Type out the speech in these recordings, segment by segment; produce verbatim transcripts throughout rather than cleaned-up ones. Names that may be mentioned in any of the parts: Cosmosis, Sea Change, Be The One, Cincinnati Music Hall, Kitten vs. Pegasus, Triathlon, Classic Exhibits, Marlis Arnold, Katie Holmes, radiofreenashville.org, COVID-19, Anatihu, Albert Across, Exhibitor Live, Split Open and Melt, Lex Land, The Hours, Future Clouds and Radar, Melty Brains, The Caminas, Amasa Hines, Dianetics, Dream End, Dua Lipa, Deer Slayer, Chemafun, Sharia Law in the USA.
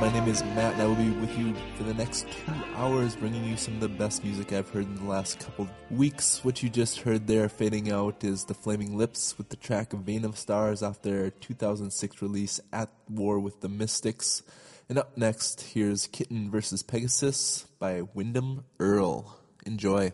My name is Matt, and I will be with you for the next two hours, bringing you some of the best music I've heard in the last couple weeks. What you just heard there, fading out, is The Flaming Lips with the track Vein of Stars off their two thousand six release, At War with the Mystics. And up next, here's Kitten versus. Pegasus by Wyndham Earl. Enjoy.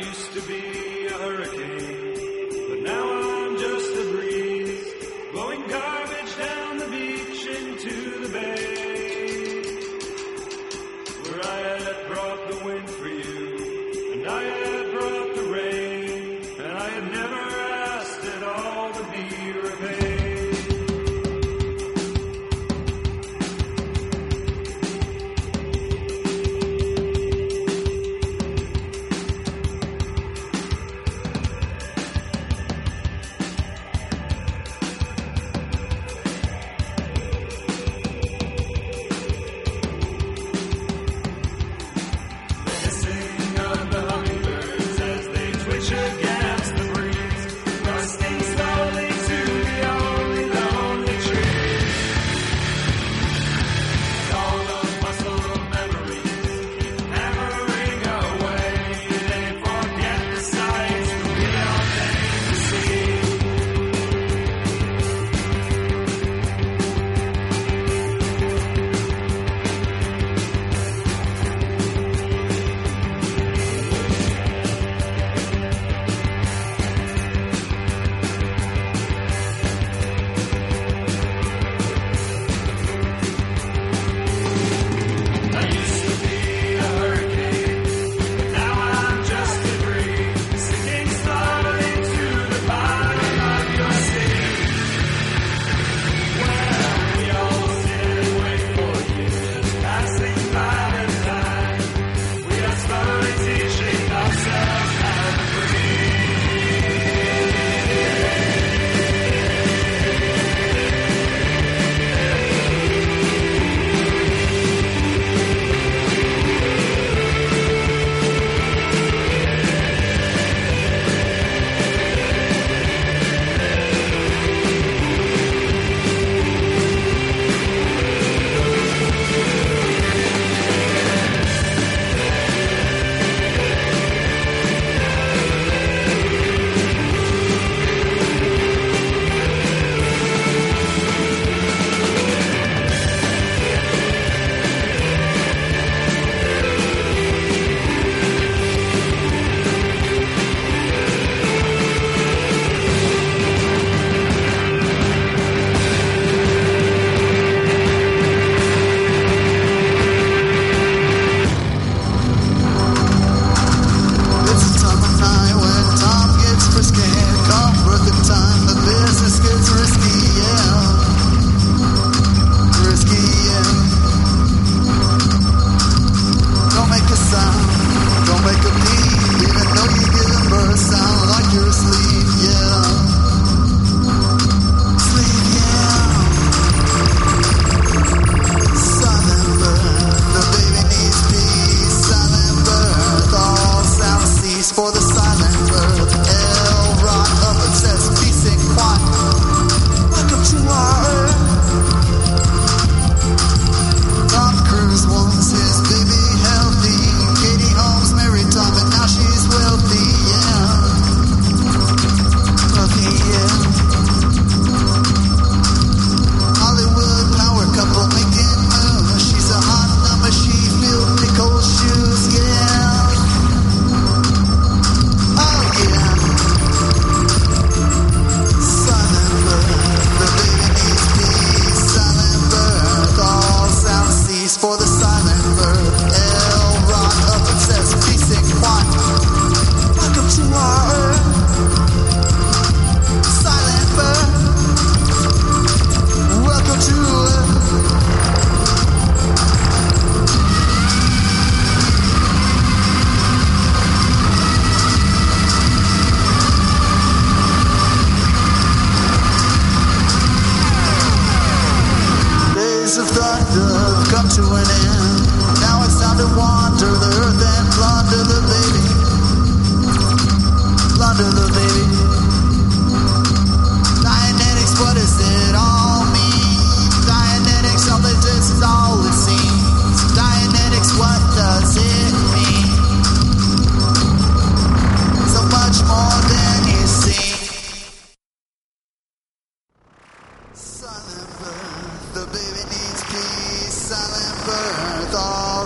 used to be a hurricane, but now I'm just a breeze, blowing garbage down the beach into the bay, where I had brought the wind for you, and I had brought the rain, and I had never asked it all to be repaid.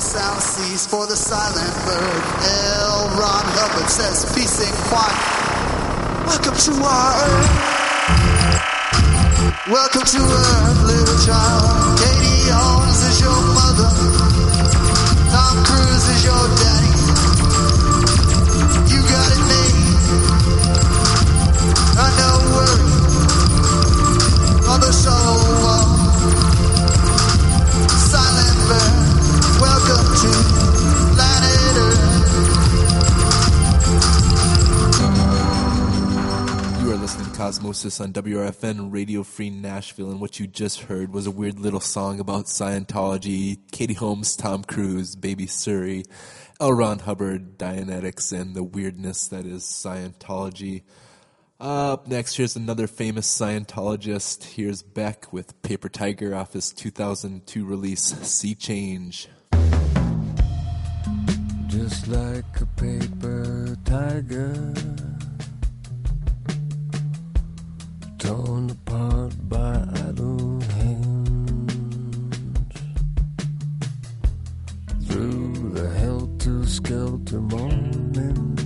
Sounds cease for the silent bird. L. Ron Hubbard says, peace and quiet. Welcome to our earth. Welcome to earth, little child. Katie Holmes is your mother. Tom Cruise is your daddy. You got it made. I know words on the soul wall. Welcome to planet Earth. You are listening to Cosmosis on W R F N Radio Free Nashville, and what you just heard was a weird little song about Scientology, Katie Holmes, Tom Cruise, Baby Suri, L. Ron Hubbard, Dianetics, and the weirdness that is Scientology. Up next, here's another famous Scientologist. Here's Beck with Paper Tiger off his two thousand two release, Sea Change. Just like a paper tiger, torn apart by idle hands, through the helter-skelter morning,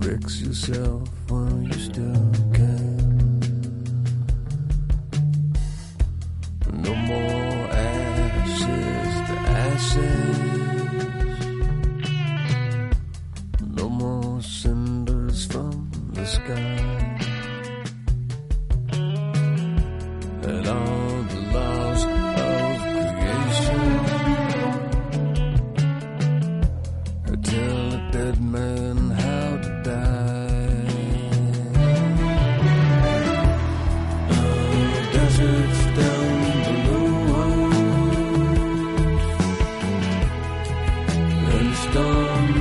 fix yourself while you still can. No more ashes to ashes, no more cinders from the sky, and all the laws of creation, I tell a dead man how to die. Thank you.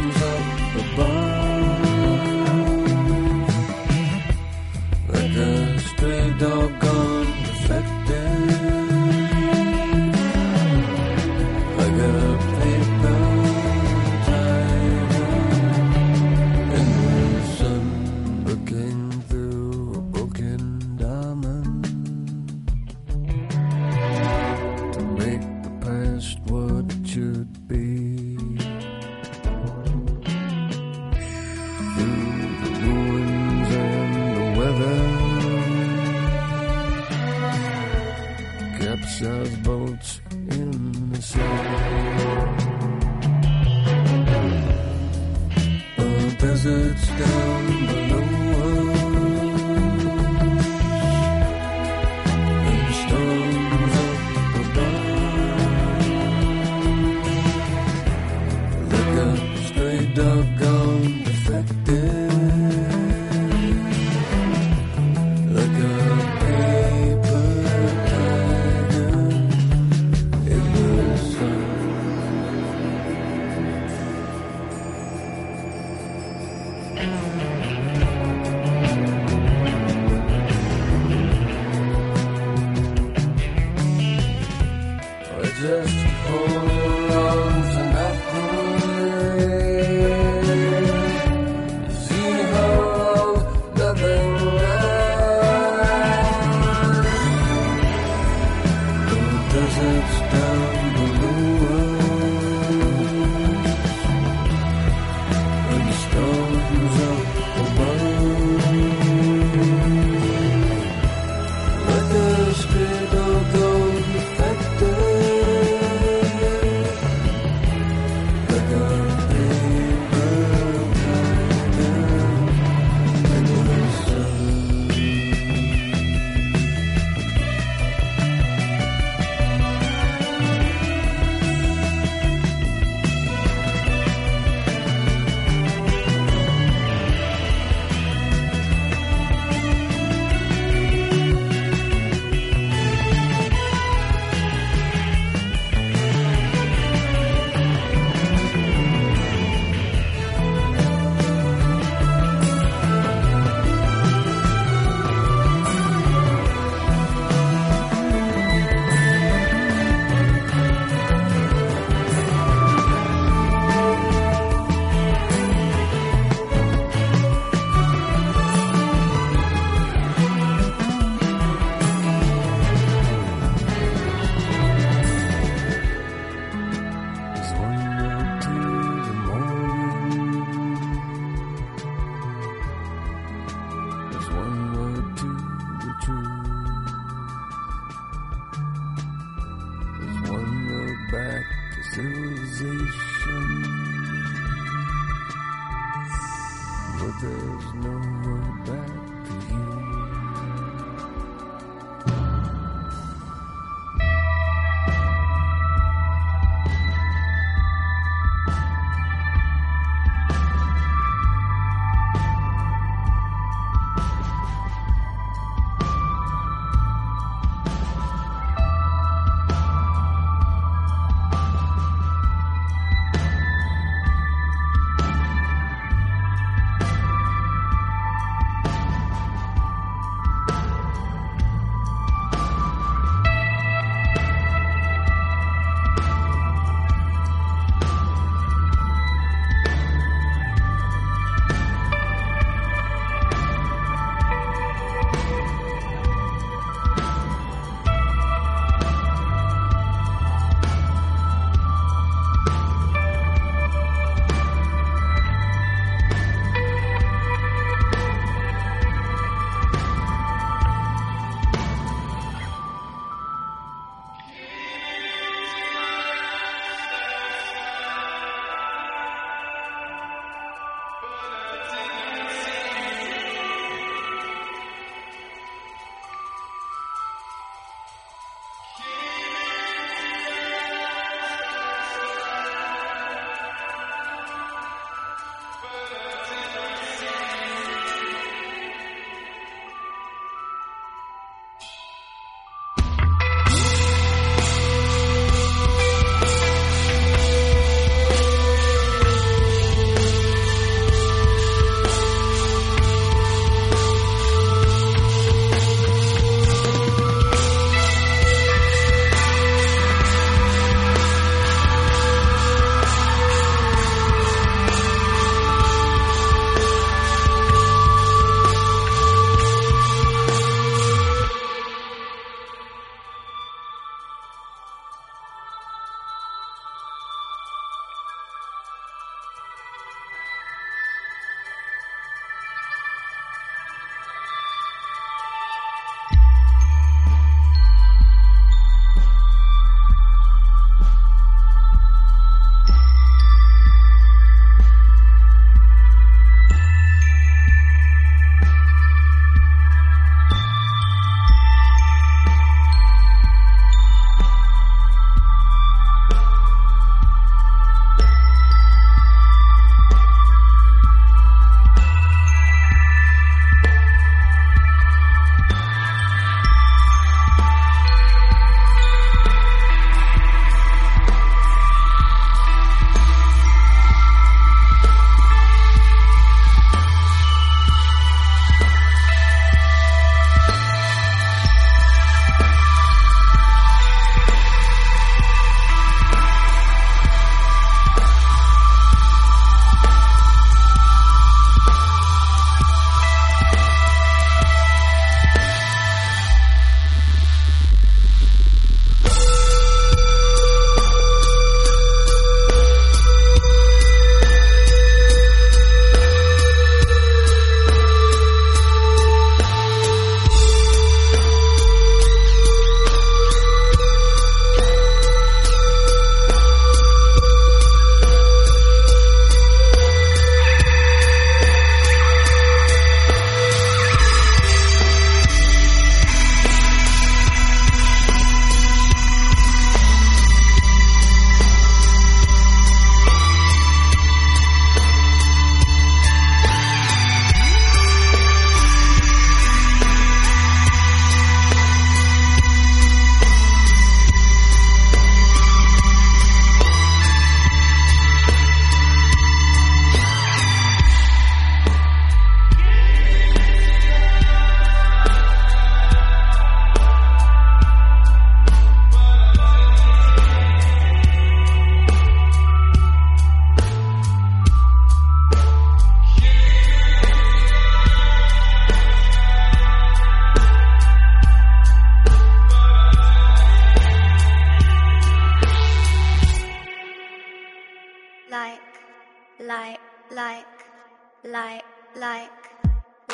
like, like,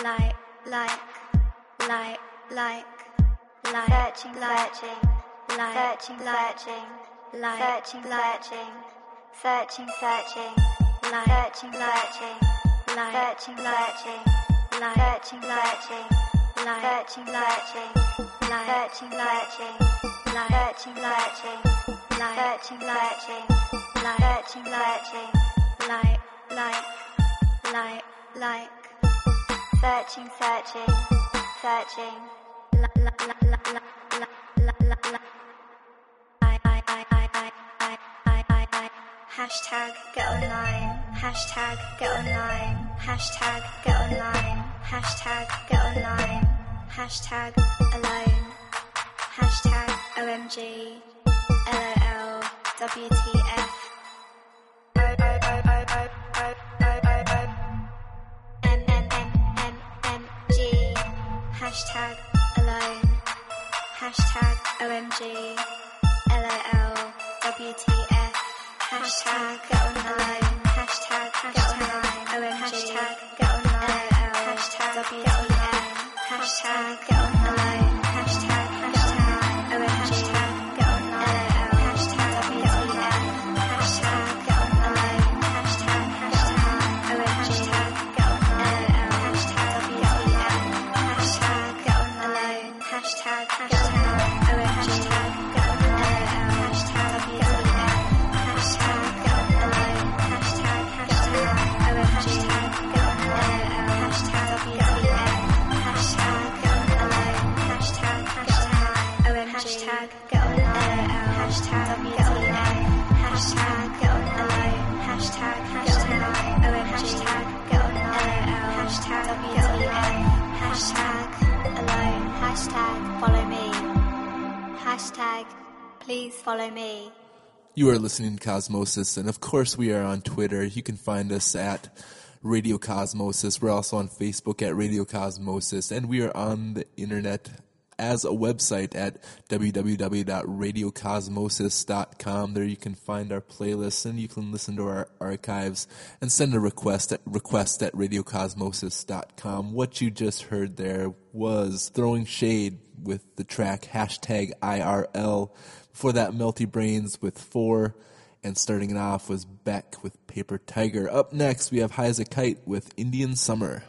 like, like, like, like, like, searching, searching, searching, searching, searching, searching, searching, searching, searching, searching, searching, searching, searching, searching, searching, searching, searching, searching, searching. Searching, searching, searching, searching, like, like, like, like, searching, searching, searching, like, like, like, like, like, like, like, I, I, I, I, I, I, I, I, hashtag get online, hashtag get online, hashtag get online, hashtag get online, hashtag alone, hashtag O M G. L O L W T F M M M M M G hashtag alone hashtag O M G L O L W T F hashtag get online hashtag get online O M G hashtag get online L O L hashtag W T F hashtag get online hashtag Please follow me. You are listening to Cosmosis, and of course we are on Twitter. You can find us at Radio Cosmosis. We're also on Facebook at Radio Cosmosis, and we are on the internet as a website at w w w dot radio cosmosis dot com. There you can find our playlists, and you can listen to our archives and send a request at request at radio cosmosis dot com. What you just heard there was Throwing Shade with the track Hashtag I R L. Before that, Melty Brains with Four, and starting it off was Beck with Paper Tiger. Up next, we have High as a Kite with Indian Summer.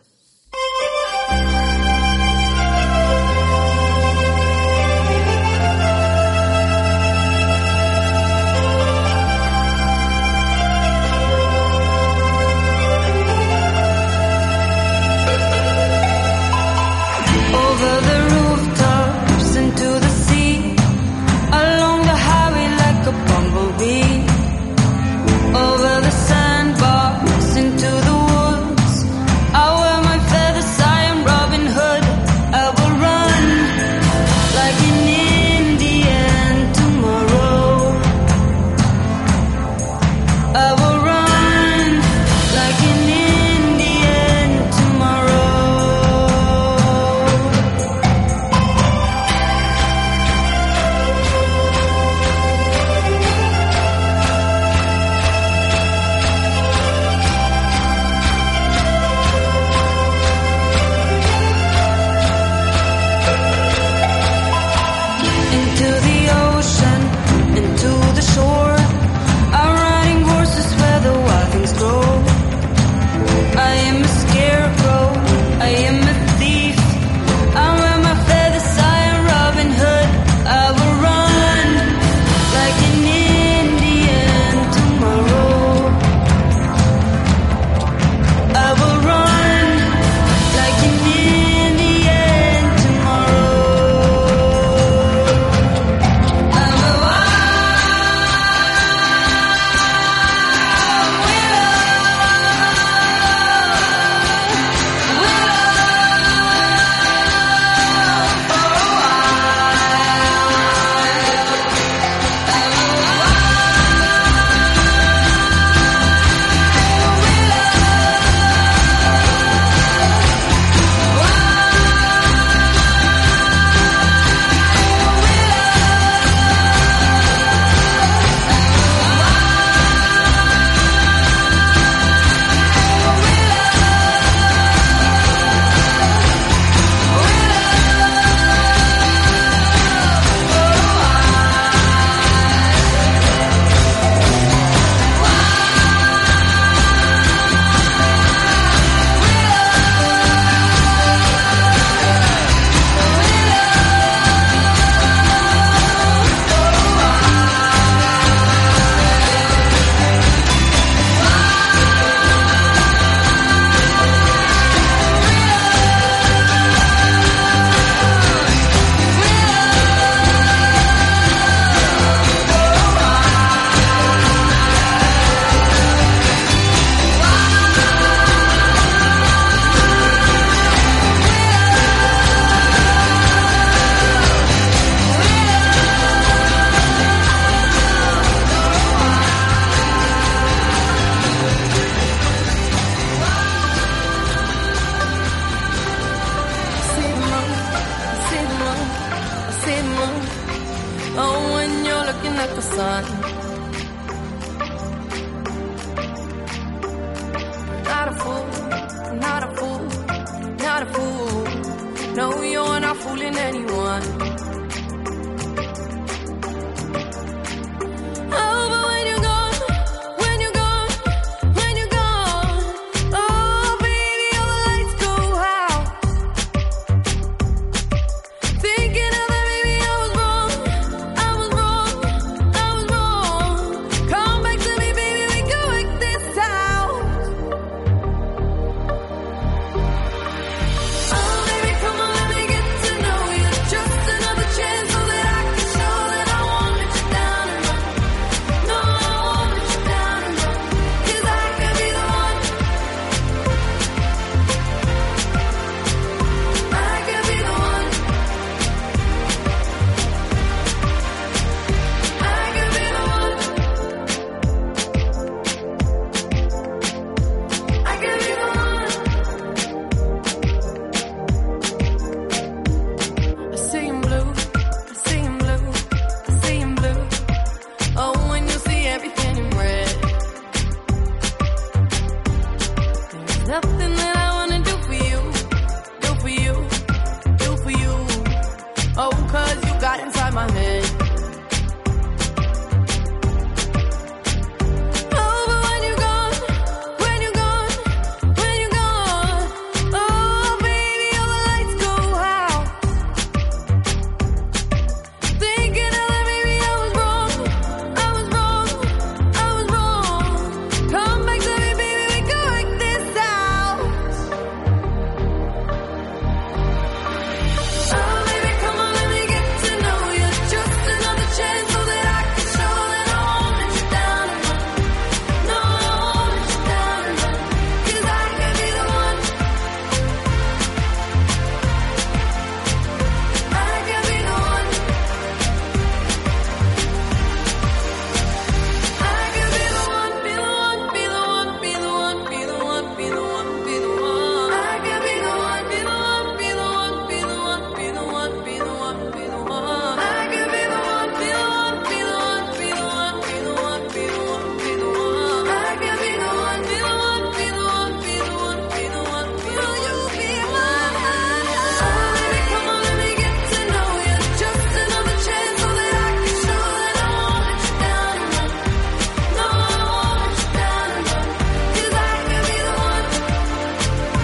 see moon. Oh, when you're looking at the sun. Not a fool, not a fool, not a fool. No, you're not fooling anyone. Oh, but when you're gone, when you're gone, when you're gone. Oh, baby, all the lights go out. Thinking of that, baby, I was wrong. I was wrong, I was wrong. Come back to me, baby, we can work this out. Oh, baby, come on, let me get to know you. Just another chance so that I can show that I won't let you down and run. No, I won't let you down and run. 'Cause I could be the one. I could be the one. I could be the one. I could be the one. I see him blue, I see him blue, I see him blue. Oh, when you see everything in red. There's nothing that I wanna do for you, do for you, do for you. Oh, 'cause you got inside my head. Oh, but when you're gone, when you're gone, when you're gone. Oh, baby, all the lights go out. Thinking of that, baby, I was wrong. I was wrong. I was wrong. Come back to me, baby, we can work this out. Oh, baby, come on, let me get to know you. Just another chance so that I can show that I won't let you down and run. No, I won't let you down and run. 'Cause I could be the one. I could be the one. I could be the one, be the one, be the one, be the one, be the one, be the one, be the one. I could be the one, be the one, be the one, be the one, be the one, be the one, be the one. I could be the one, be the one, be the one, be the one, be the one, be the one, be the one. I could be the one, be the one, be the one, be the one, be the one, be the one. You be mine. Oh, baby, come on, let me get to know you. Just another chance so that I can show that I won't let you down and run. No, I won't let you down and run. 'Cause I could be the one. I could be the one. I could be the one.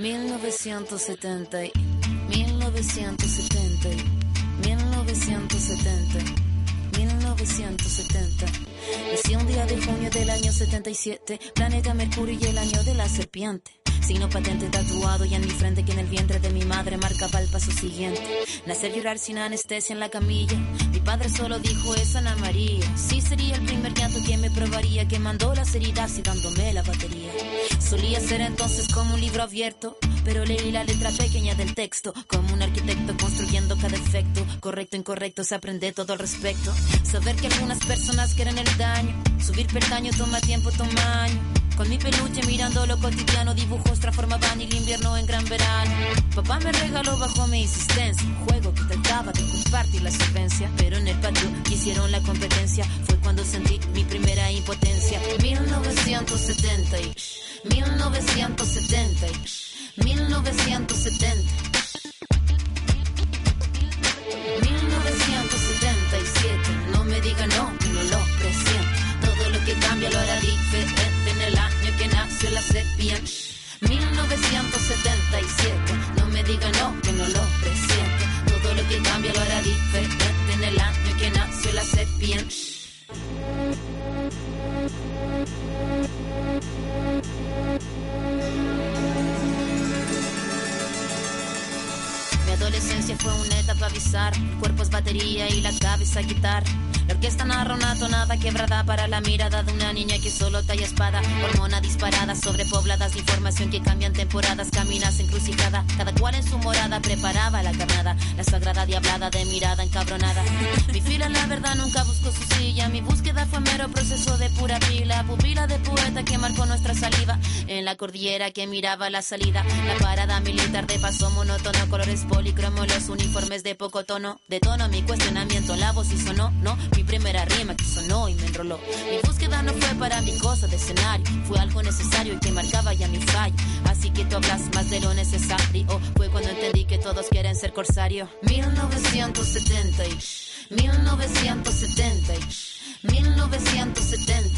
mil novecientos setenta, mil novecientos setenta, mil novecientos setenta. mil novecientos setenta. Nací un día de junio del año setenta y siete, planeta Mercurio y el año de la serpiente. Signo patente tatuado y en mi frente que en el vientre de mi madre marcaba el paso siguiente. Nacer y llorar sin anestesia en la camilla. Mi padre solo dijo es Ana María. Sí sería el primer llanto que me probaría, quemando las heridas y dándome la batería. Solía ser entonces como un libro abierto, pero leí la letra pequeña del texto. Como un arquitecto construyendo cada efecto, correcto, incorrecto, se aprende todo al respecto. Saber que algunas personas quieren el daño, subir peldaño toma tiempo, toma año. Con mi peluche mirando lo cotidiano, dibujos transformaban el invierno en gran verano. Papá me regaló bajo mi insistencia un juego que trataba de compartir la solvencia, pero en el patio hicieron la competencia. Fue cuando sentí mi primera impotencia. mil novecientos setenta, mil novecientos setenta, mil novecientos setenta, mil novecientos setenta y siete. No me digan no, que no lo presiento. Todo lo que cambia lo hará diferente. El año que nació la sepia, mil novecientos setenta y siete. No me digan no, que no lo presiento. Todo lo que cambia lo hará diferente. En el año que nació la sepia. Mi adolescencia fue una etapa bizarra. El cuerpo es batería y la cabeza guitarra. La orquesta narra una tonada quebrada para la mirada de una niña que solo talla espada. Hormona disparada, sobrepobladas de información que cambian temporadas. Caminas encrucijada, cada cual en su morada preparaba la carnada. La sagrada diablada de mirada encabronada. Mi fila la verdad nunca buscó su silla. Mi búsqueda fue mero proceso de pura pila. Pupila de poeta que marcó nuestra saliva. En la cordillera que miraba la salida. La parada militar de paso monótono. Colores policromos, los uniformes de poco tono. Detonó mi cuestionamiento, la voz y sonó, no. Mi primera rima que sonó y me enroló. Mi búsqueda no fue para mi cosa de escenario, fue algo necesario y que marcaba ya mi fallo. Así que tú hablas más de lo necesario. Fue cuando entendí que todos quieren ser corsario. mil novecientos setenta, mil novecientos setenta, mil novecientos setenta,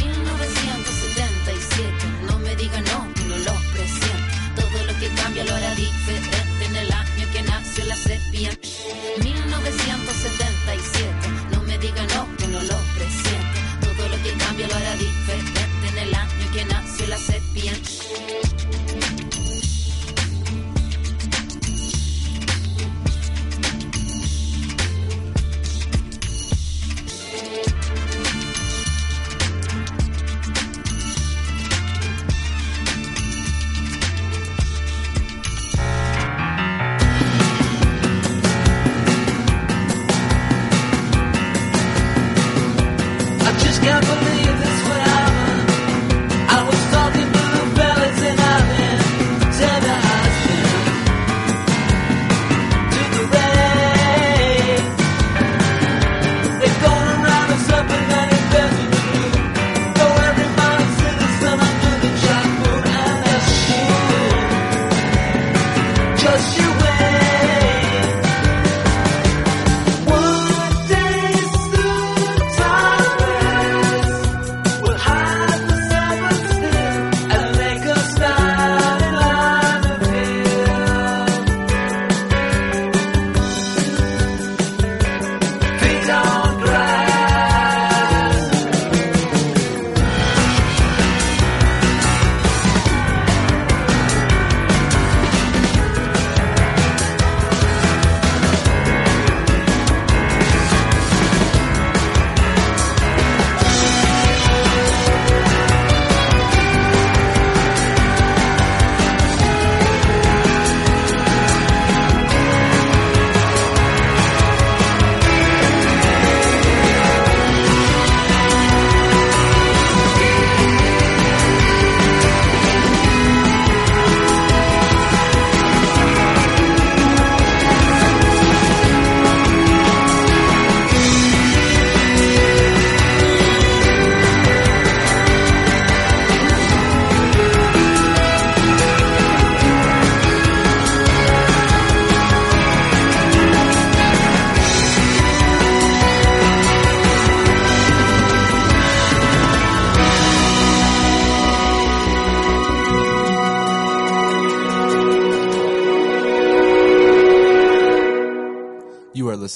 mil novecientos setenta y siete. No me digan no, que no lo presiento. Todo lo que cambia lo hará diferente. En el año que nació la sepia, mil novecientos setenta y siete. No me digan no, que no lo presiento. Todo lo que cambia lo hará diferente. En el año que nació la sepia.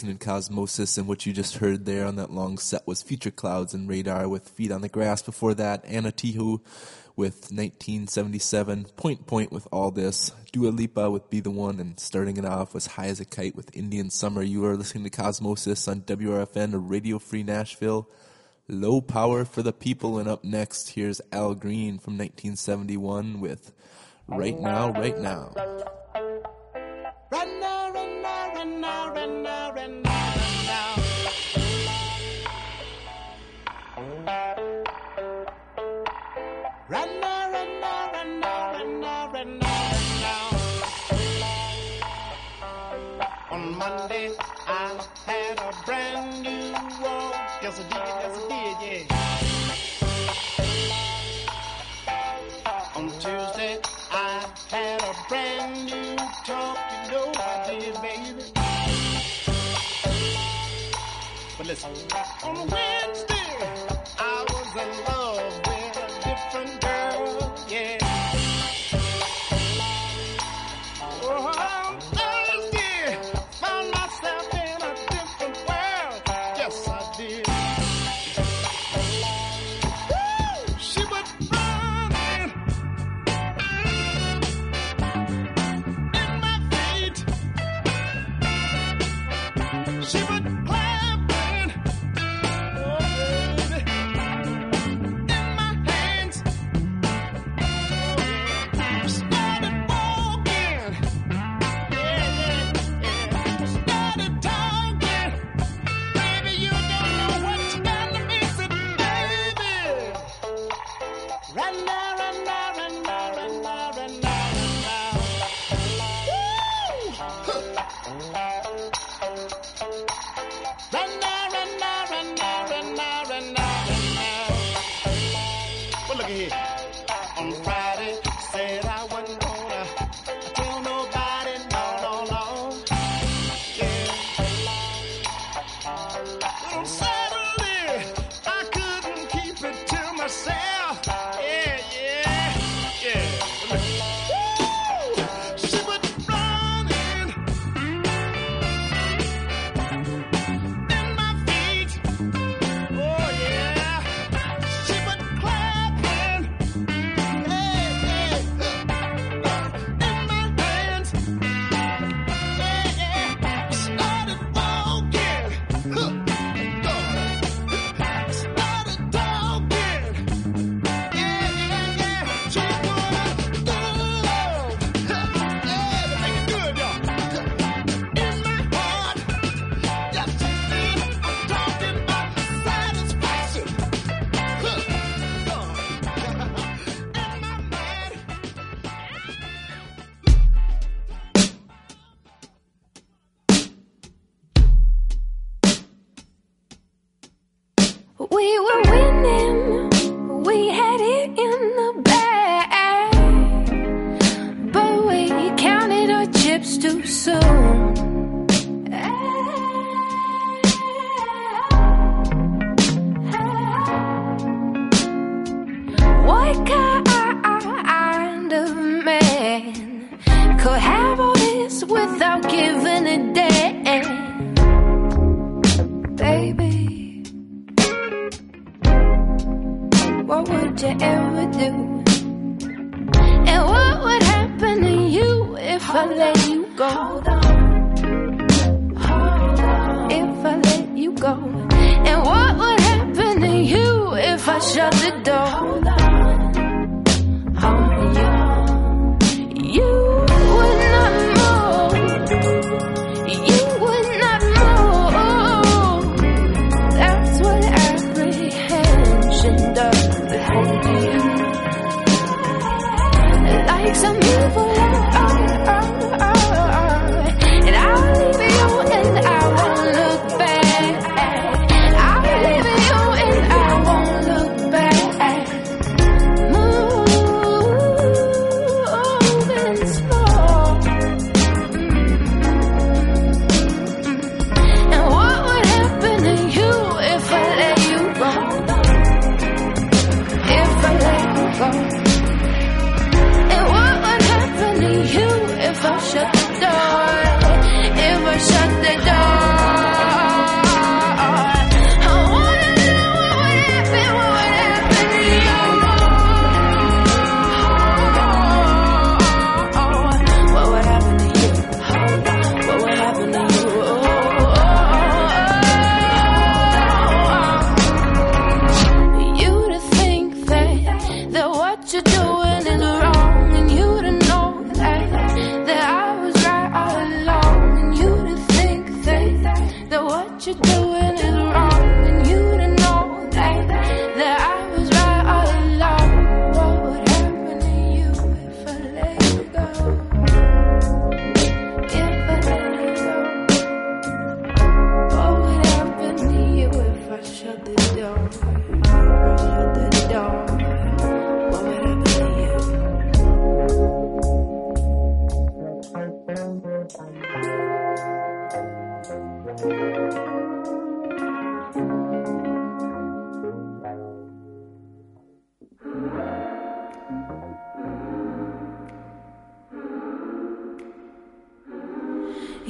listening to Cosmosis, and what you just heard there on that long set was Future Clouds and Radar with Feet on the Grass. Before that, Anatihu with nineteen seventy-seven, Point Point with All This, Dua Lipa with Be The One, and starting it off was High as a Kite with Indian Summer. You are listening to Cosmosis on W R F N, Radio Free Nashville. Low power for the people, and up next, here's Al Green from nineteen seventy-one with Right Now, Right Now. Right now, right now, right now, right now, right now. On Monday, I had a brand new world. Yes, I did, yes, I did, yeah. On Tuesday, I had a brand new talk. You know I did, baby. But listen, on Wednesday, I was in love with a different girl, yeah.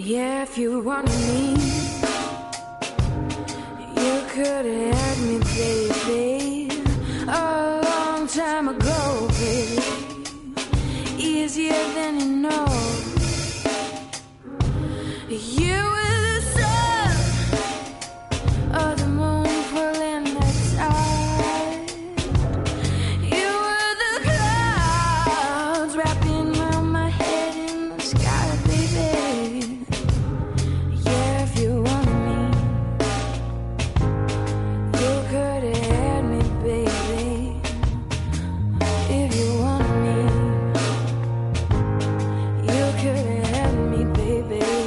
Yeah, if you want me, you could have had me, baby, a long time ago, baby. Easier than you know. You were the sun or the moon pulling the tide. You were the clouds wrapping around my head in the sky, baby. Yeah, if you want me, you could have had me, baby. If you want me, you could have had me, baby. Yes.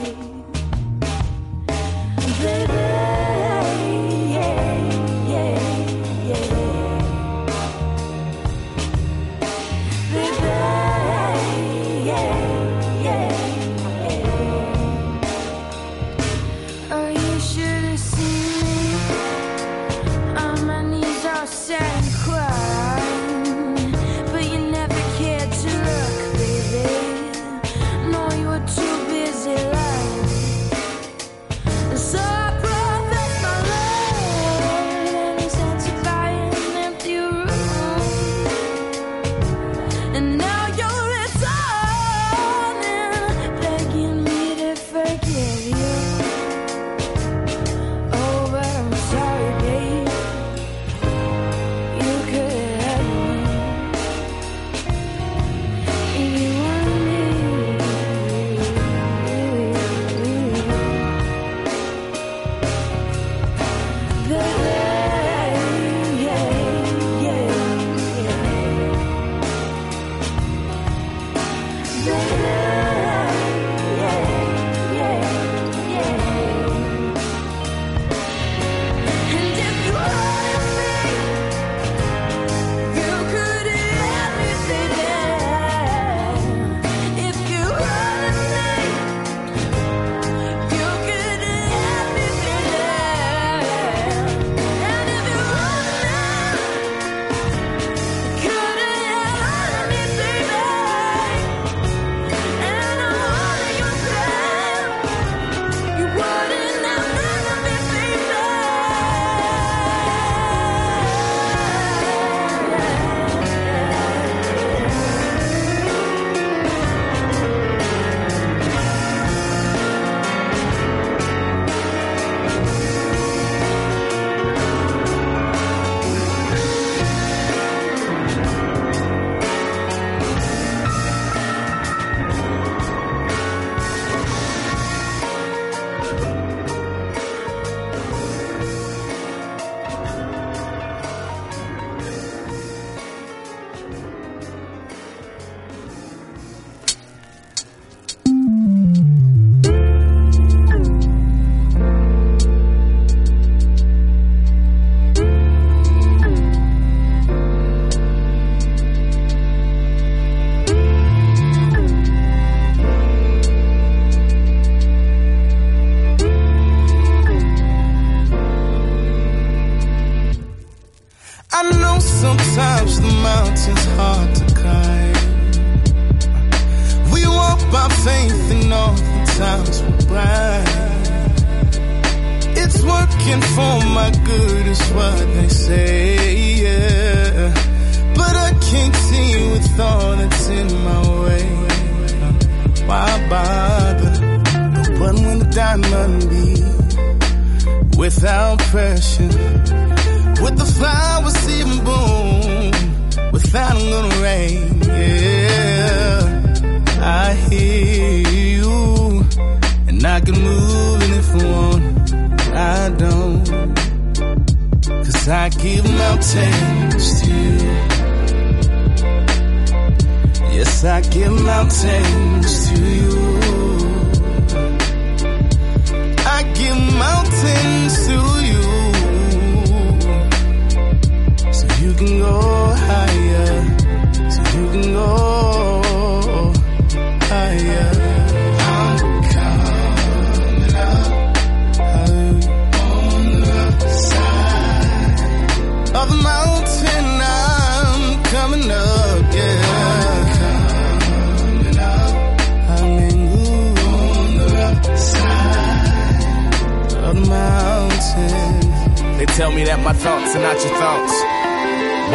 at my thoughts and not your thoughts,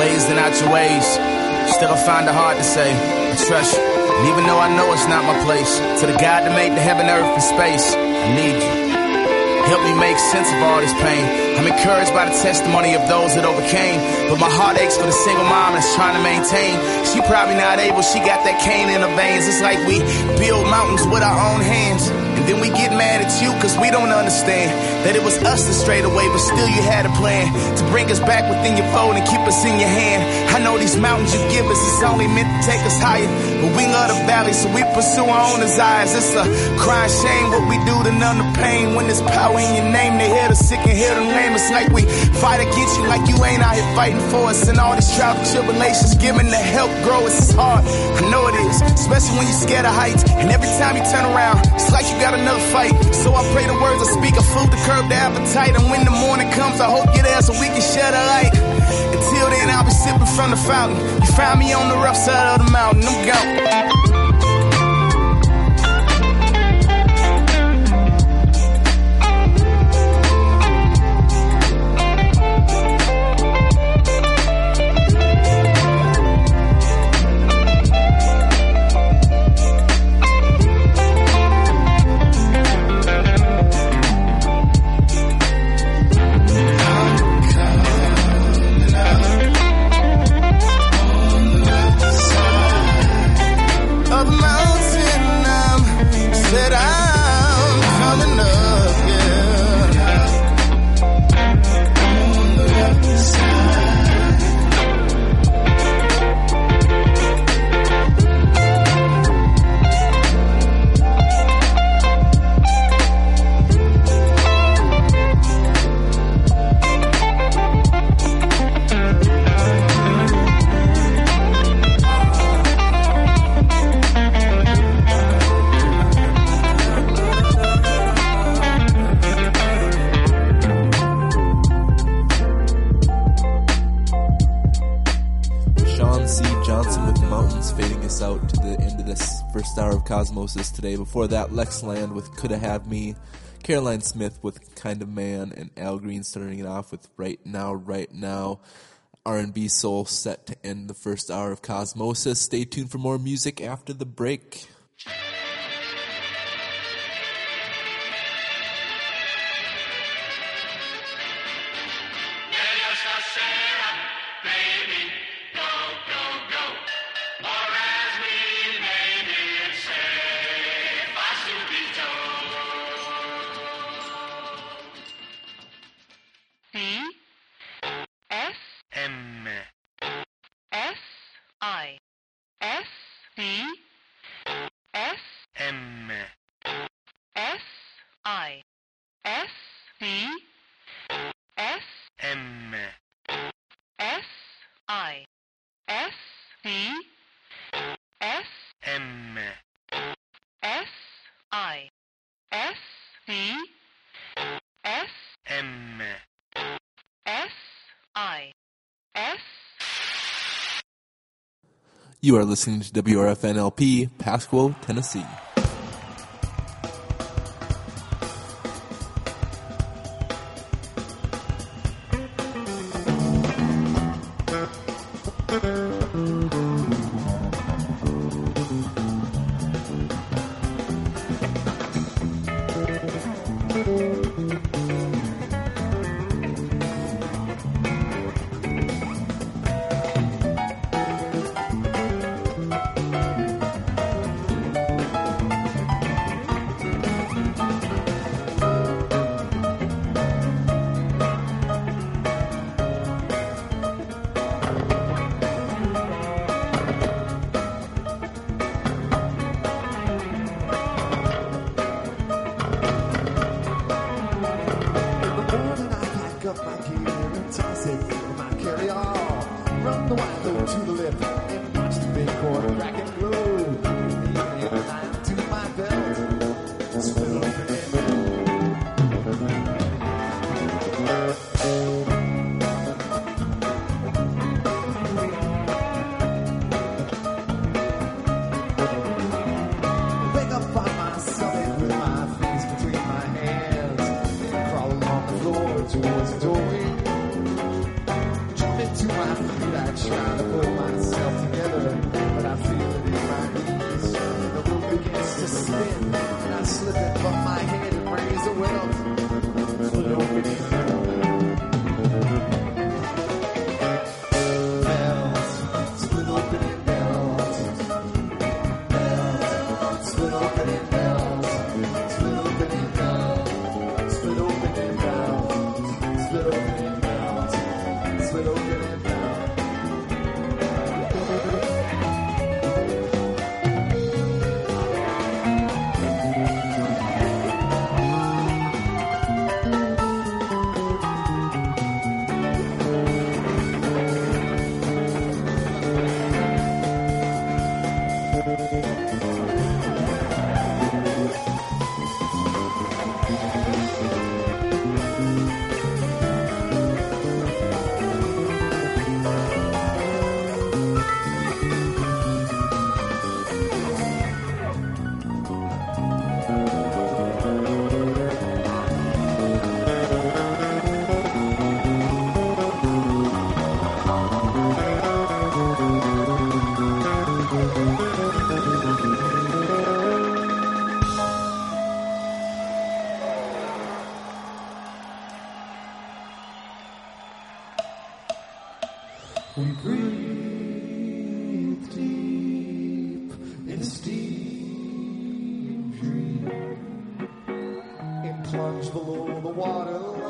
ways and not your ways. Still I find it hard to say I trust you, and even though I know it's not my place, to the God that made the heaven, earth, and space, I need you. Help me make sense of all this pain. I'm encouraged by the testimony of those that overcame, but my heart aches for the single mom that's trying to maintain. She probably not able, she got that cane in her veins. It's like we build mountains with our own hands, and then we get mad at you cause we don't understand that it was us that strayed away, but still you had a plan to bring us back within your fold and keep us in your hand. I know these mountains you give us is only meant to take us higher, but we love the valley, so we pursue our own desires. It's a crying shame what we do to numb the pain when there's power in your name. They hear the sick and hear the lame. It's like we fight against you like you ain't out here fighting for us. And all these trials and tribulations, giving the help grow is hard. I know it is, especially when you're scared of heights. And every time you turn around, it's like you got another fight. So I pray the words I speak are food to curb the appetite. And when the morning comes, I hope you're there so we can share the light. Until then, I'll be sipping from the fountain. You found me on the rough side of the mountain. I'm gone. Cosmosis today. Before that, Lex Land with Coulda Have Me, Caroline Smith with Kind of Man, and Al Green starting it off with Right Now, Right Now, R and B soul set to end the first hour of Cosmosis. Stay tuned for more music after the break. You are listening to W R F N L P, Pasco, Tennessee. Towards the doorway. below the water line.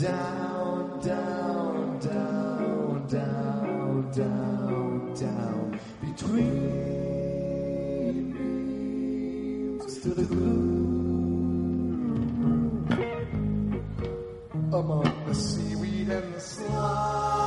Down, down, down, down, down, down, between beams to the gloom, among the seaweed and the slime.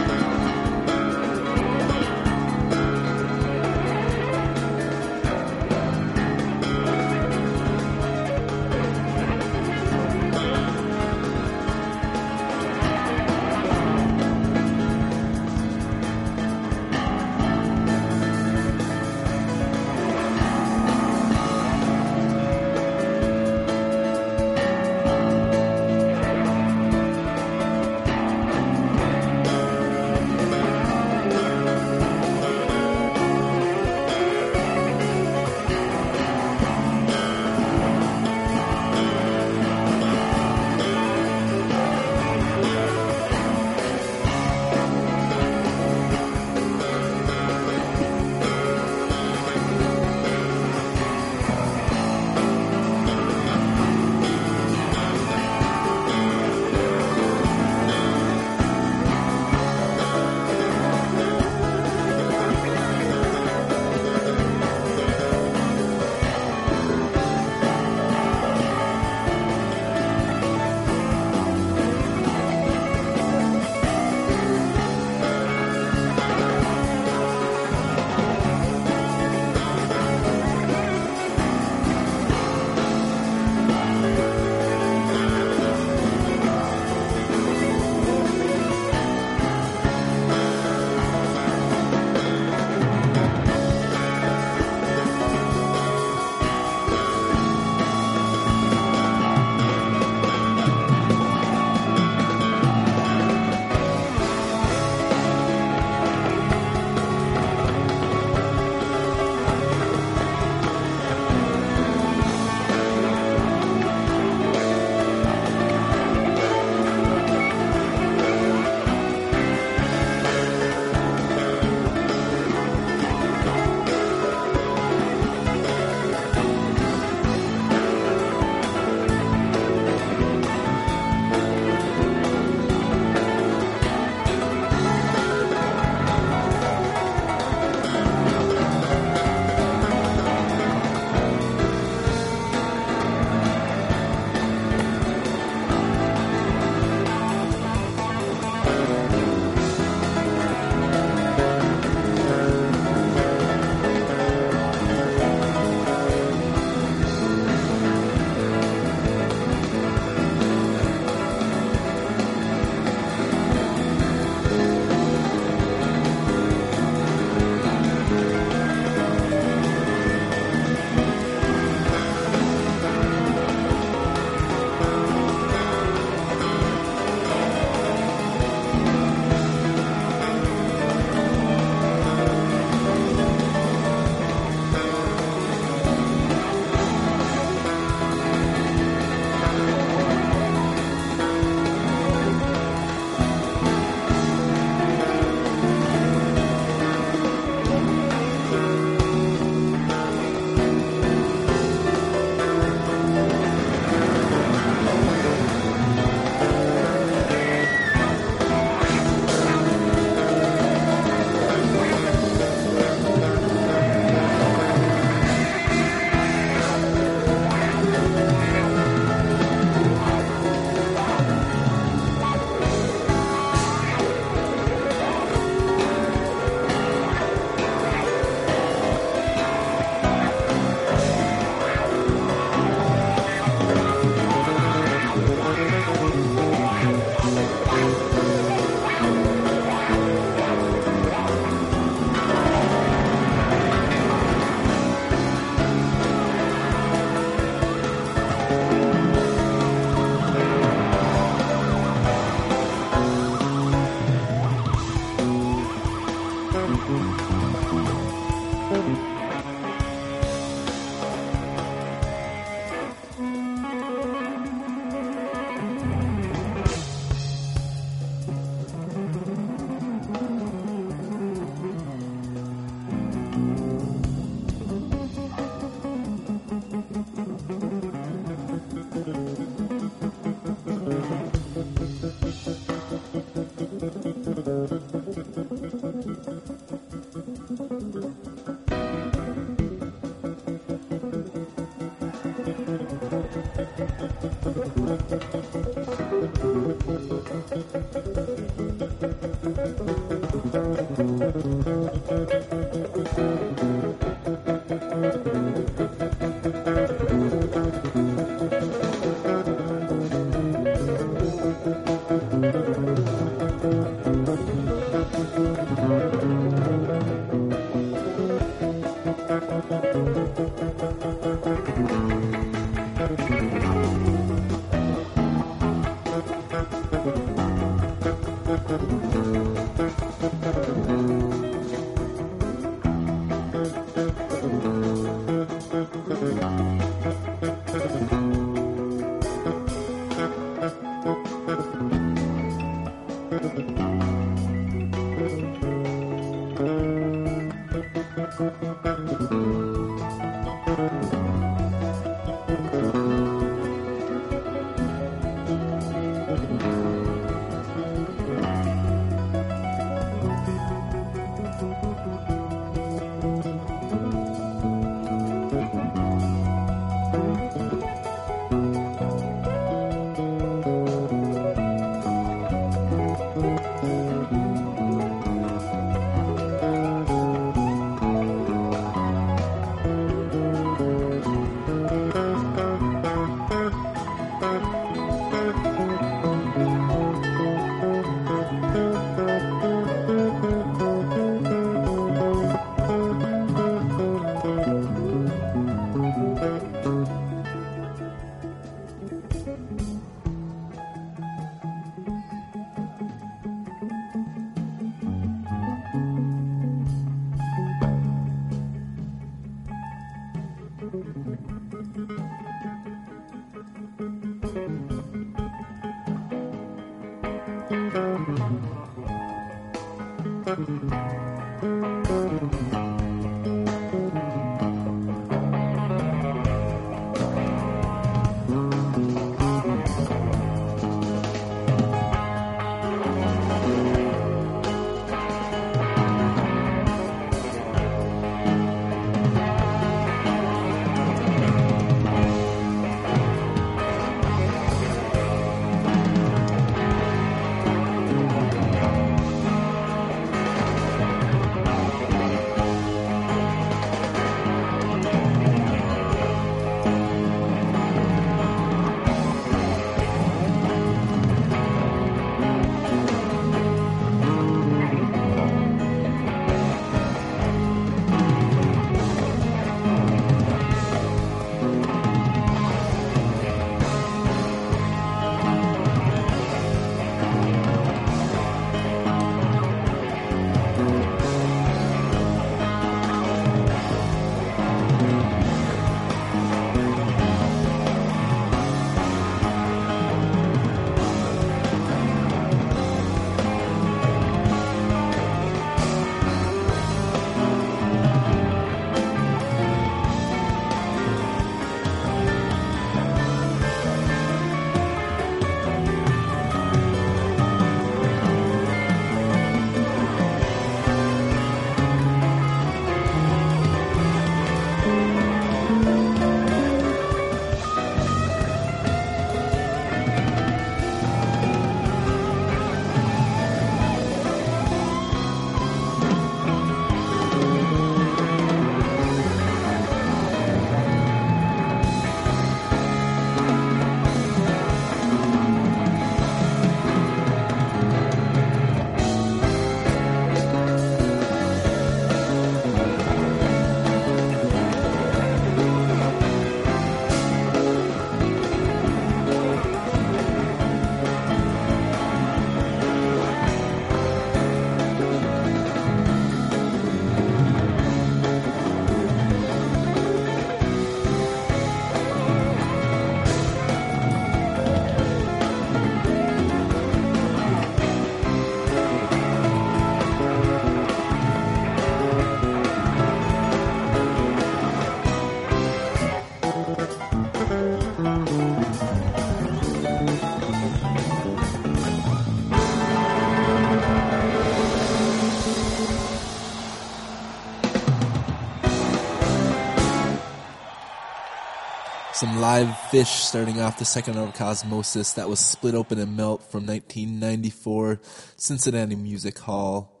Some live fish starting off the second round of Cosmosis. That was Split Open and Melt from nineteen ninety-four, Cincinnati Music Hall.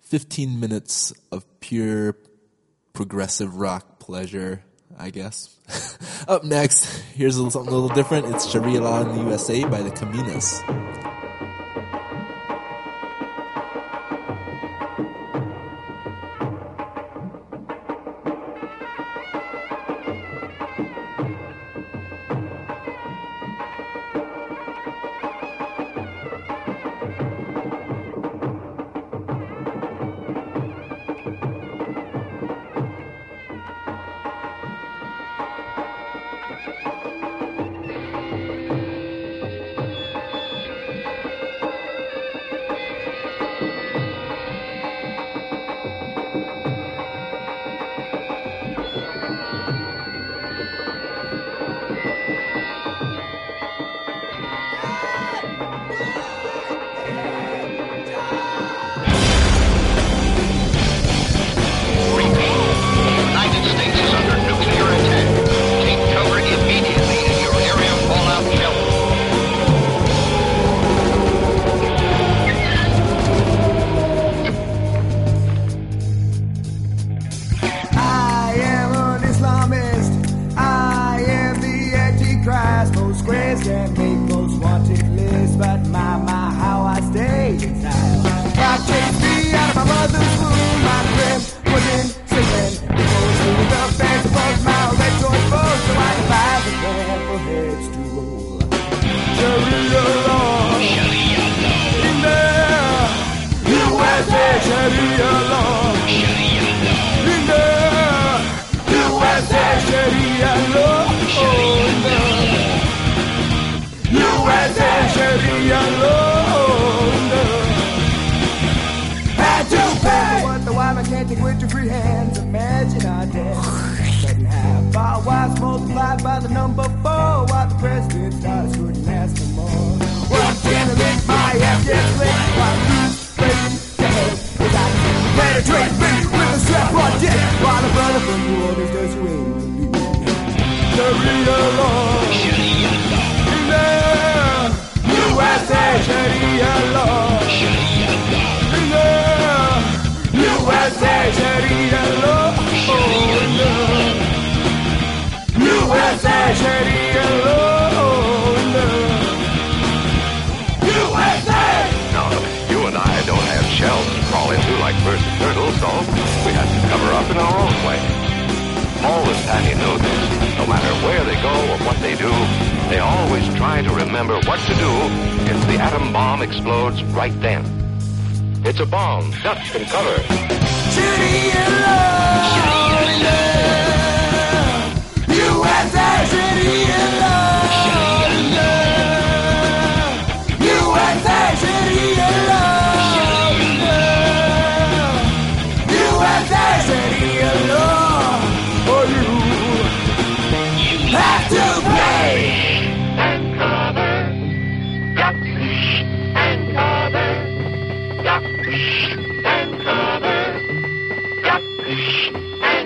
Fifteen minutes of pure progressive rock pleasure, I guess. Up next, here's a little, something a little different. It's Sharia Law in the U S A by the Caminas. And cover, duck, and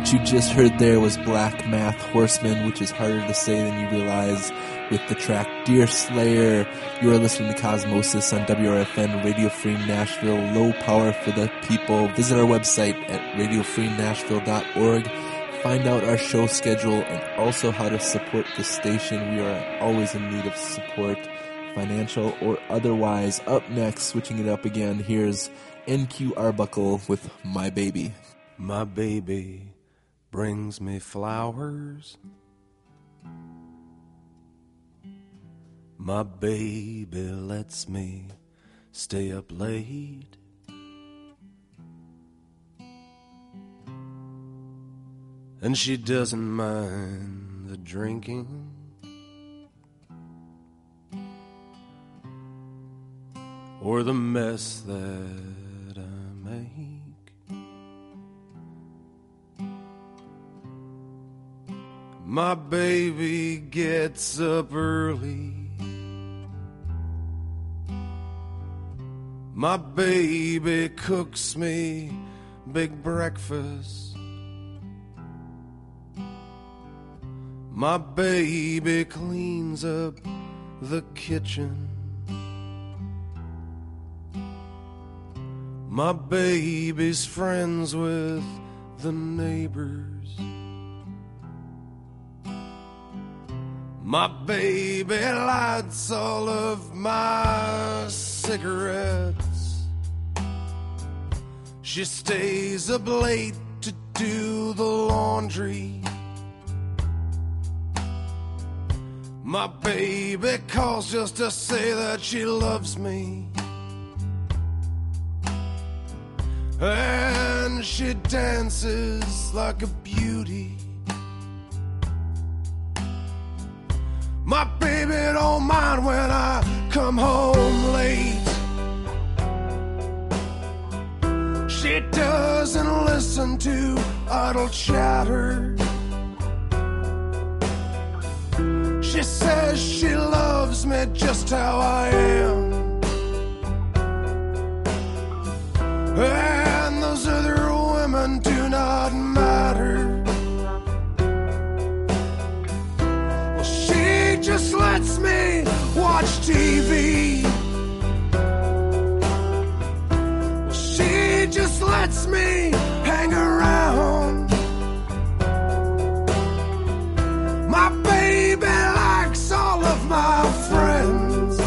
What you just heard there was Black Math Horseman, which is harder to say than you realize, with the track Deer Slayer. You are listening to Cosmosis on W R F N, Radio Free Nashville, low power for the people. Visit our website at radio free nashville dot org. Find out our show schedule and also how to support the station. We are always in need of support, financial or otherwise. Up next, switching it up again, here's N Q Arbuckle with My Baby. My baby brings me flowers. My baby lets me stay up late. And she doesn't mind the drinking or the mess that I make. My baby gets up early. My baby cooks me big breakfast. My baby cleans up the kitchen. My baby's friends with the neighbors. My baby lights all of my cigarettes. She stays up late to do the laundry. My baby calls just to say that she loves me. And she dances like a beauty. My baby don't mind when I come home late. She doesn't listen to idle chatter. She says she loves me just how I am. And those other women do not matter. Just lets me watch T V. Well, she just lets me hang around. My baby likes all of my friends.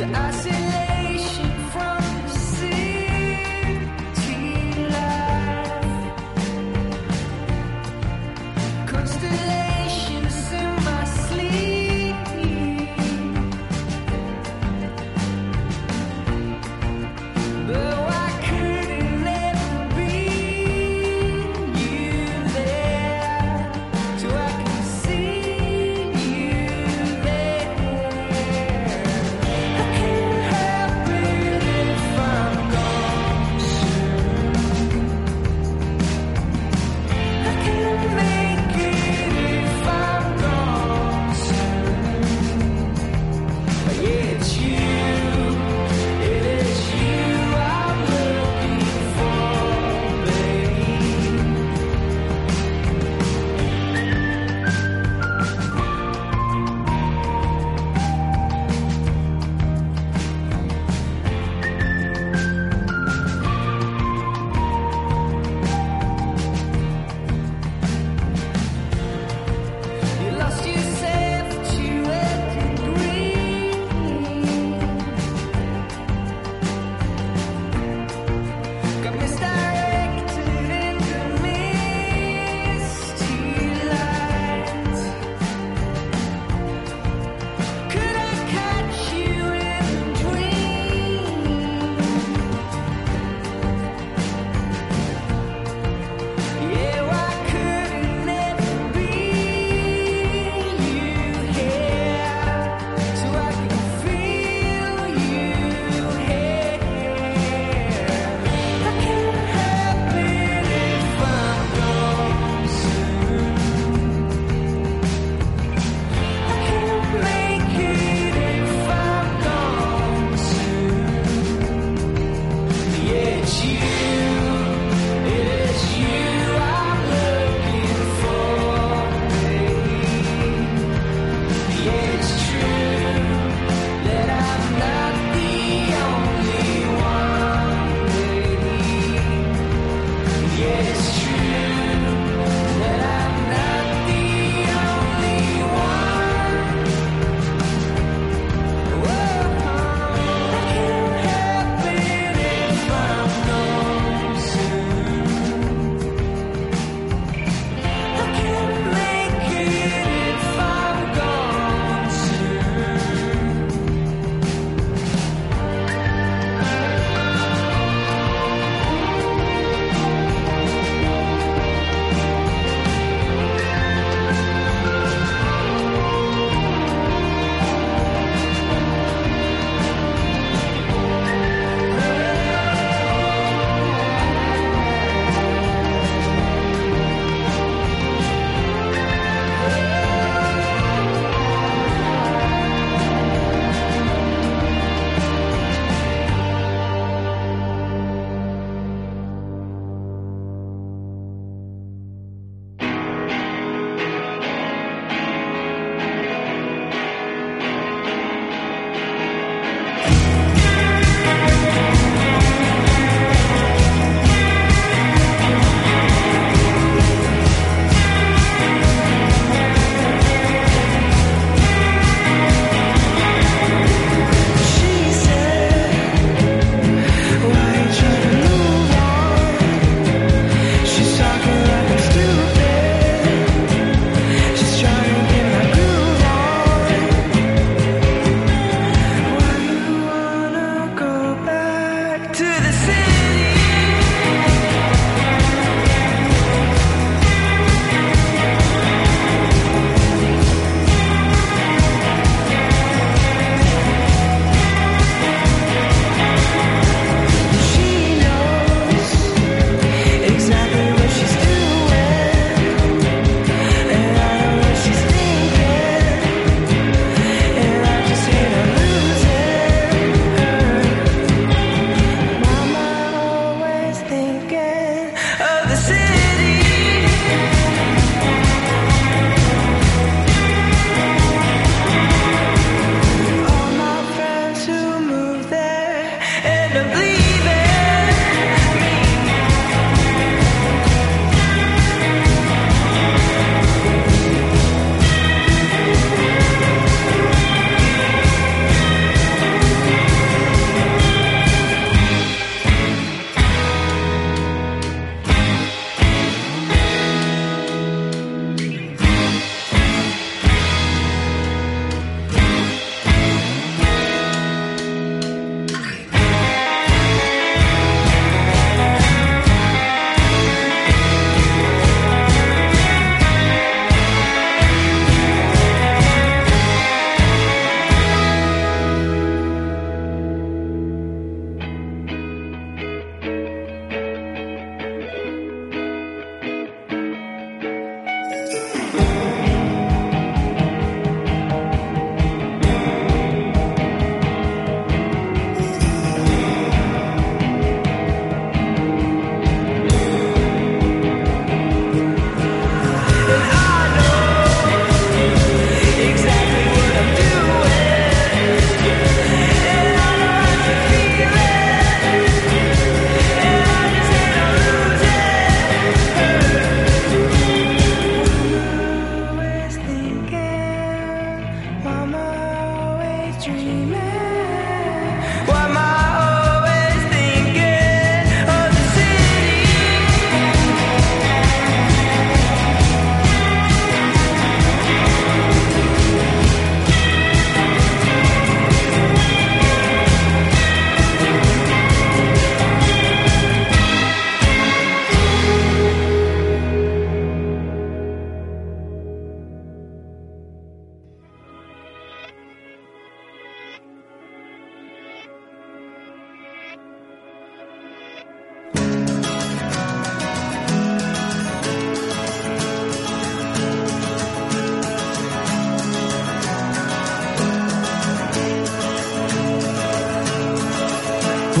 Hey,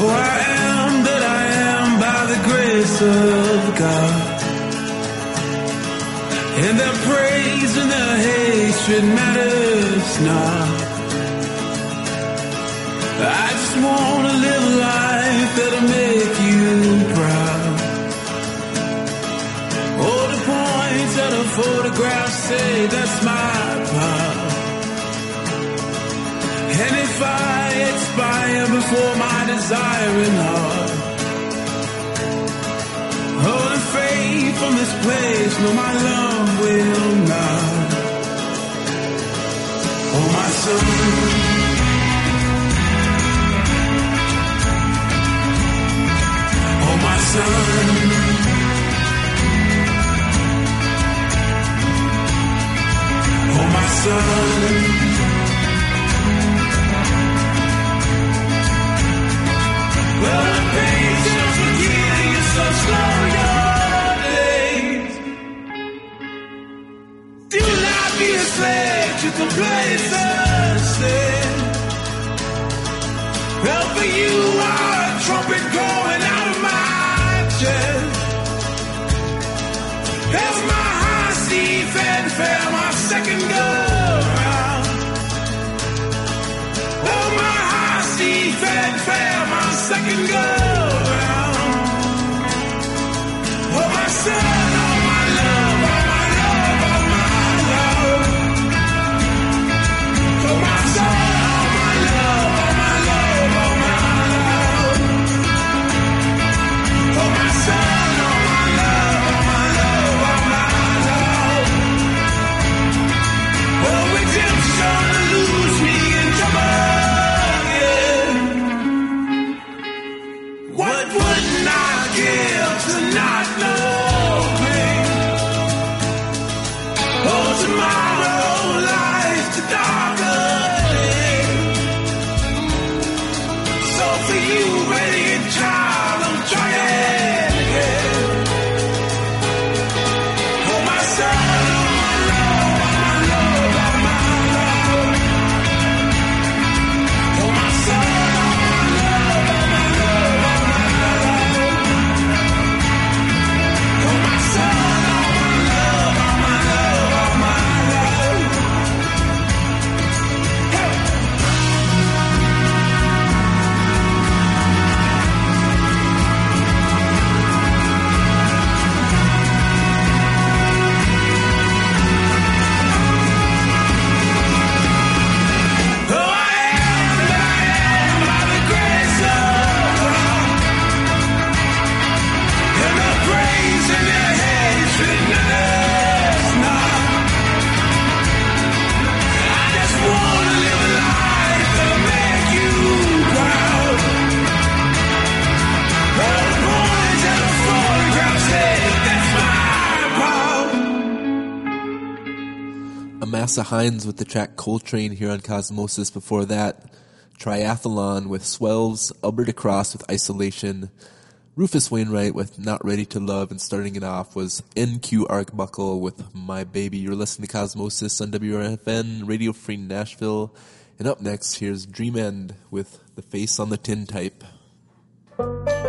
Oh, I am that I am by the grace of God. And their praise and their hatred matters not. I just want to live a life that'll make you proud. All the points that the photographs say that's my part. And if I expire before my desiring heart, oh, the faith from this place, no, my love will not. Oh, my soul. Oh, my son. Oh, my son. Well, the pain shows for healing is so slow nowadays. Do not be a slave to complacency. Well, for you are a trumpet going out of my chest. There's my high sea fanfare, my second go round. Oh, my high sea fanfare, my second go round. Oh, my son, oh, my love, oh, my love, oh, my love. Oh, my son, oh, my love, oh, my love, oh, my love. Oh, my son, oh, my love, oh, my love, oh, my love. Oh, redemption to lose me in trouble. Amasa Hines with the track Coltrane here on Cosmosis. Before that, Triathlon with Swells, Albert Across with Isolation, Rufus Wainwright with Not Ready to Love, and starting it off was N Q Arbuckle with My Baby. You're listening to Cosmosis on W R F N, Radio Free Nashville. And up next, here's Dream End with The Face on the Tin Type. Yeah.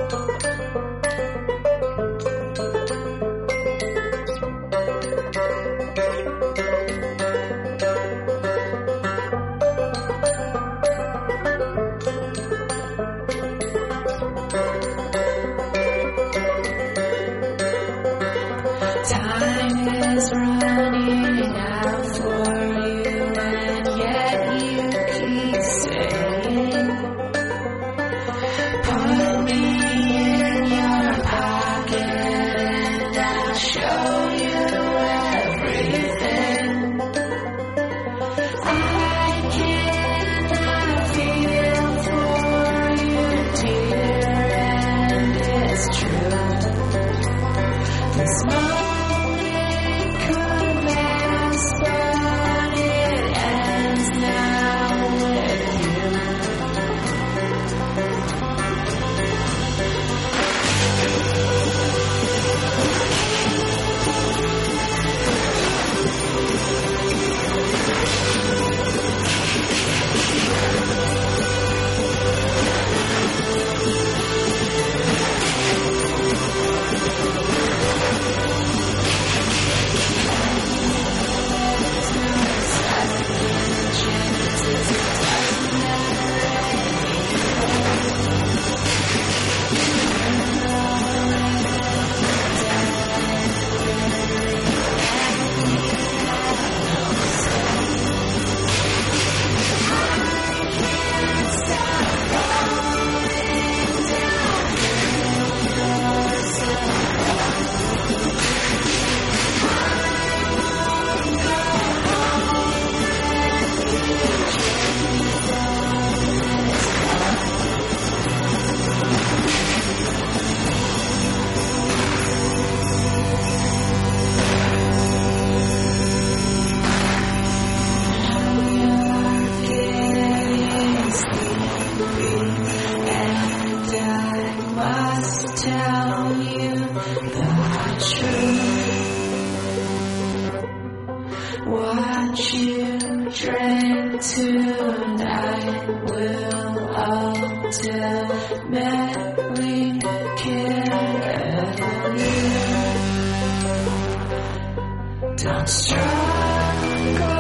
ultimately can't ever hear. Don't struggle,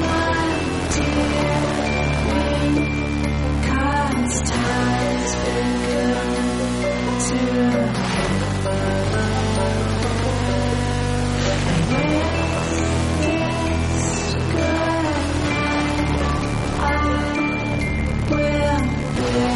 my dear. Because time's been good to me. Thank you.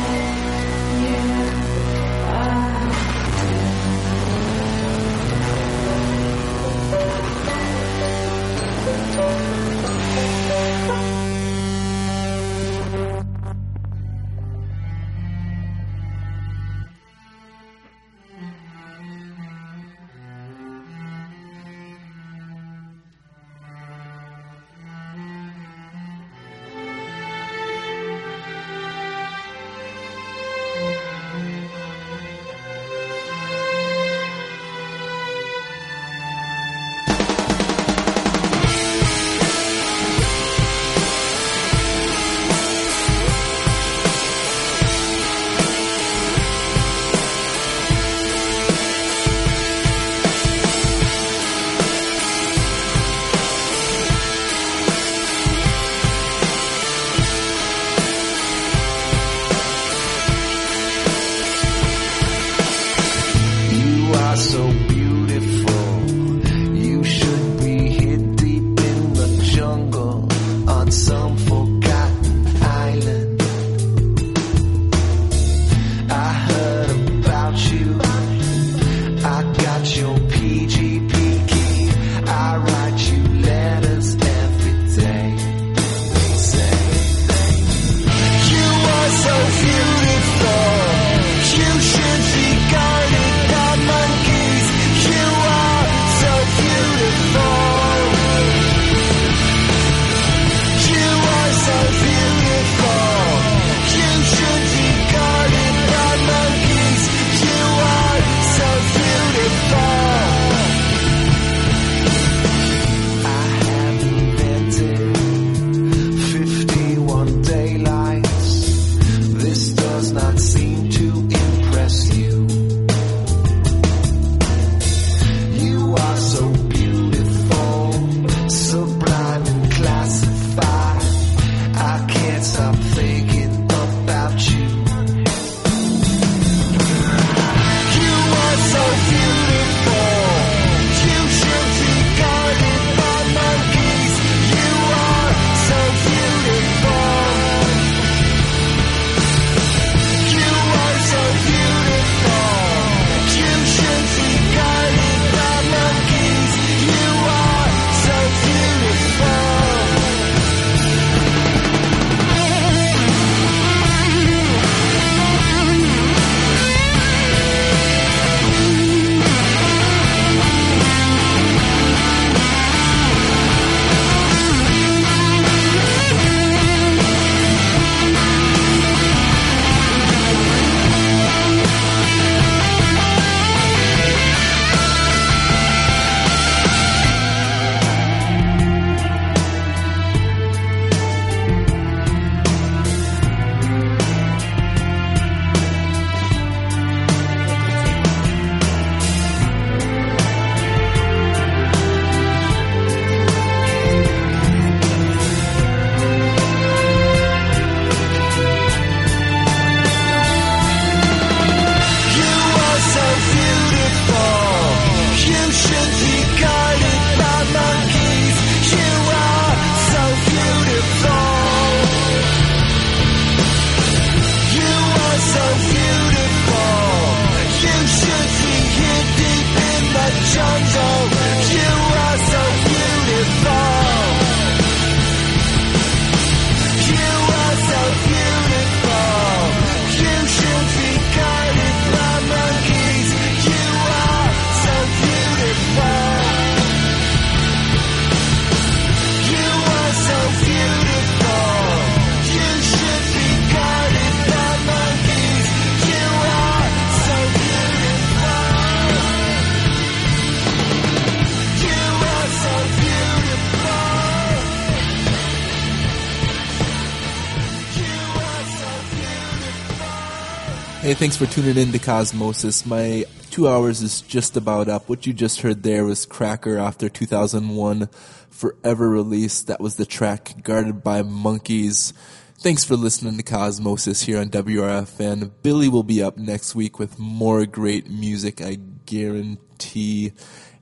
Hey, thanks for tuning in to Cosmosis. My two hours is just about up. What you just heard there was Cracker off their two thousand one Forever release. That was the track Guarded by Monkeys. Thanks for listening to Cosmosis here on W R F N. Billy will be up next week with more great music, I guarantee.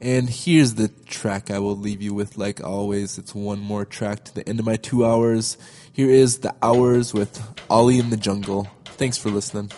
And here's the track I will leave you with, like always. It's one more track to the end of my two hours. Here is The Hours with Ollie in the Jungle. Thanks for listening.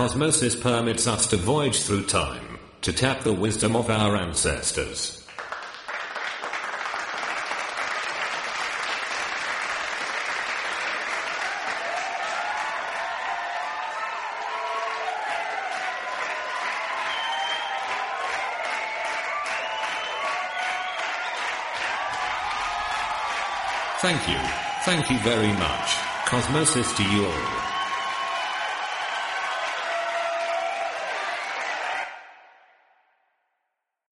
Cosmosis permits us to voyage through time, to tap the wisdom of our ancestors. Thank you. Thank you very much. Cosmosis to you all.